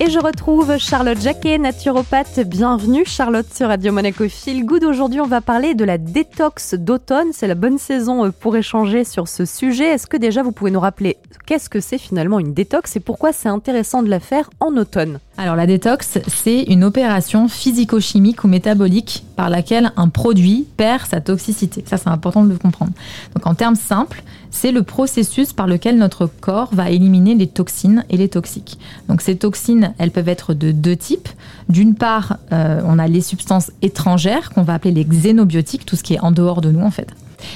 Et je retrouve Charlotte Jacquet, naturopathe. Bienvenue Charlotte sur Radio Monaco Feel Good. Aujourd'hui, on va parler de la détox d'automne. C'est la bonne saison pour échanger sur ce sujet. Est-ce que déjà vous pouvez nous rappeler qu'est-ce que c'est finalement une détox et pourquoi c'est intéressant de la faire en automne ? Alors la détox, c'est une opération physico-chimique ou métabolique par laquelle un produit perd sa toxicité. Ça, c'est important de le comprendre. Donc en termes simples, c'est le processus par lequel notre corps va éliminer les toxines et les toxiques. Donc ces toxines, elles peuvent être de deux types. D'une part, on a les substances étrangères qu'on va appeler les xénobiotiques, tout ce qui est en dehors de nous en fait.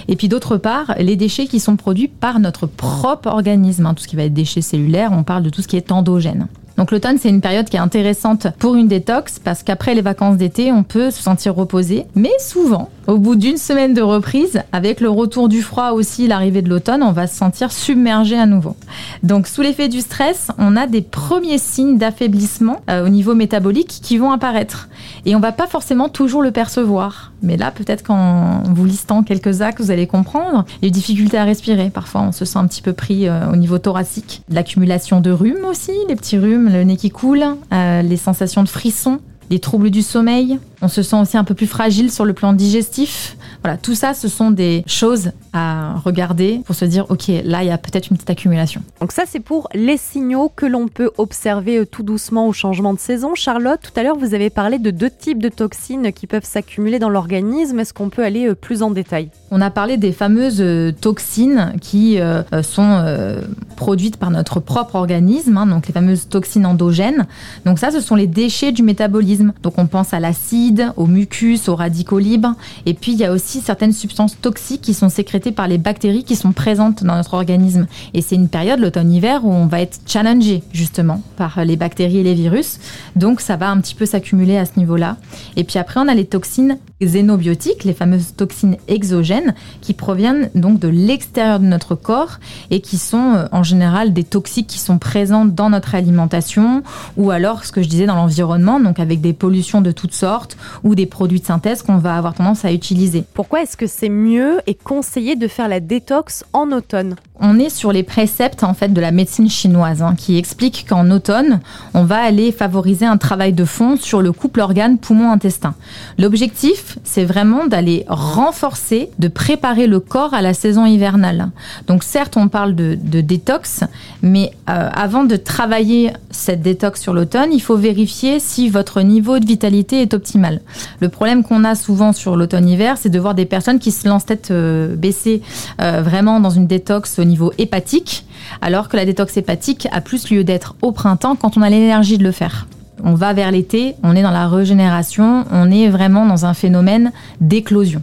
Et puis d'autre part, les déchets qui sont produits par notre propre organisme, hein, tout ce qui va être déchets cellulaires, on parle de tout ce qui est endogène. Donc l'automne, c'est une période qui est intéressante pour une détox parce qu'après les vacances d'été, on peut se sentir reposé. Mais souvent, au bout d'une semaine de reprise, avec le retour du froid aussi, l'arrivée de l'automne, on va se sentir submergé à nouveau. Donc sous l'effet du stress, on a des premiers signes d'affaiblissement au niveau métabolique qui vont apparaître. Et on ne va pas forcément toujours le percevoir. Mais là, peut-être qu'en vous listant quelques axes, vous allez comprendre. Il y a des difficultés à respirer. Parfois, on se sent un petit peu pris au niveau thoracique. L'accumulation de rhumes aussi, les petits rhumes. Le nez qui coule, les sensations de frissons, les troubles du sommeil. On se sent aussi un peu plus fragile sur le plan digestif. Voilà, tout ça, ce sont des choses à regarder pour se dire, ok, là, il y a peut-être une petite accumulation. Donc ça, c'est pour les signaux que l'on peut observer tout doucement au changement de saison. Charlotte, tout à l'heure, vous avez parlé de deux types de toxines qui peuvent s'accumuler dans l'organisme. Est-ce qu'on peut aller plus en détail ? On a parlé des fameuses toxines qui sont produites par notre propre organisme, hein, donc les fameuses toxines endogènes. Donc ça, ce sont les déchets du métabolisme. Donc on pense à l'acide, au mucus, aux radicaux libres. Et puis, il y a aussi certaines substances toxiques qui sont sécrétées par les bactéries qui sont présentes dans notre organisme. Et c'est une période, l'automne-hiver, où on va être challengé, justement, par les bactéries et les virus. Donc, ça va un petit peu s'accumuler à ce niveau-là. Et puis après, on a les toxines xénobiotiques, les fameuses toxines exogènes, qui proviennent donc de l'extérieur de notre corps et qui sont, en général, des toxiques qui sont présents dans notre alimentation ou alors, ce que je disais, dans l'environnement, donc avec des pollutions de toutes sortes, ou des produits de synthèse qu'on va avoir tendance à utiliser. Pourquoi est-ce que c'est mieux et conseillé de faire la détox en automne ? On est sur les préceptes en fait de la médecine chinoise hein, qui explique qu'en automne, on va aller favoriser un travail de fond sur le couple organe-poumon-intestin. L'objectif, c'est vraiment d'aller renforcer, de préparer le corps à la saison hivernale. Donc certes, on parle de détox, mais avant de travailler cette détox sur l'automne, il faut vérifier si votre niveau de vitalité est optimal. Le problème qu'on a souvent sur l'automne-hiver, c'est de voir des personnes qui se lancent tête baissée vraiment dans une détox au niveau hépatique, alors que la détox hépatique a plus lieu d'être au printemps quand on a l'énergie de le faire. On va vers l'été, on est dans la régénération, on est vraiment dans un phénomène d'éclosion.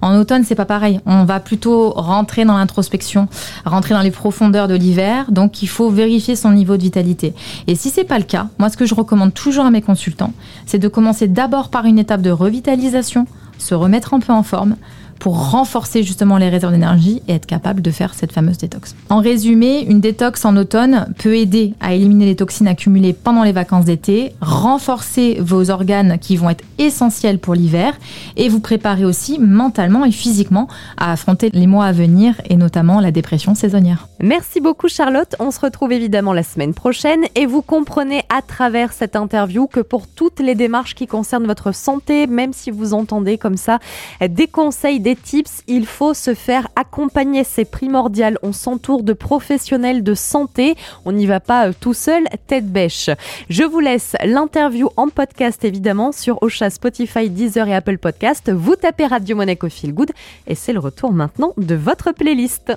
En automne, c'est pas pareil. On va plutôt rentrer dans l'introspection, rentrer dans les profondeurs de l'hiver. Donc, il faut vérifier son niveau de vitalité. Et si c'est pas le cas, moi, ce que je recommande toujours à mes consultants, c'est de commencer d'abord par une étape de revitalisation, se remettre un peu en forme, pour renforcer justement les réserves d'énergie et être capable de faire cette fameuse détox. En résumé, une détox en automne peut aider à éliminer les toxines accumulées pendant les vacances d'été, renforcer vos organes qui vont être essentiels pour l'hiver et vous préparer aussi mentalement et physiquement à affronter les mois à venir et notamment la dépression saisonnière. Merci beaucoup Charlotte, on se retrouve évidemment la semaine prochaine et vous comprenez à travers cette interview que pour toutes les démarches qui concernent votre santé, même si vous entendez comme ça des conseils, des tips, il faut se faire accompagner, c'est primordial. On s'entoure de professionnels de santé, on n'y va pas tout seul, tête bêche. Je vous laisse l'interview en podcast évidemment sur Ocha, Spotify, Deezer et Apple Podcast. Vous tapez Radio Monaco Feel Good et c'est le retour maintenant de votre playlist.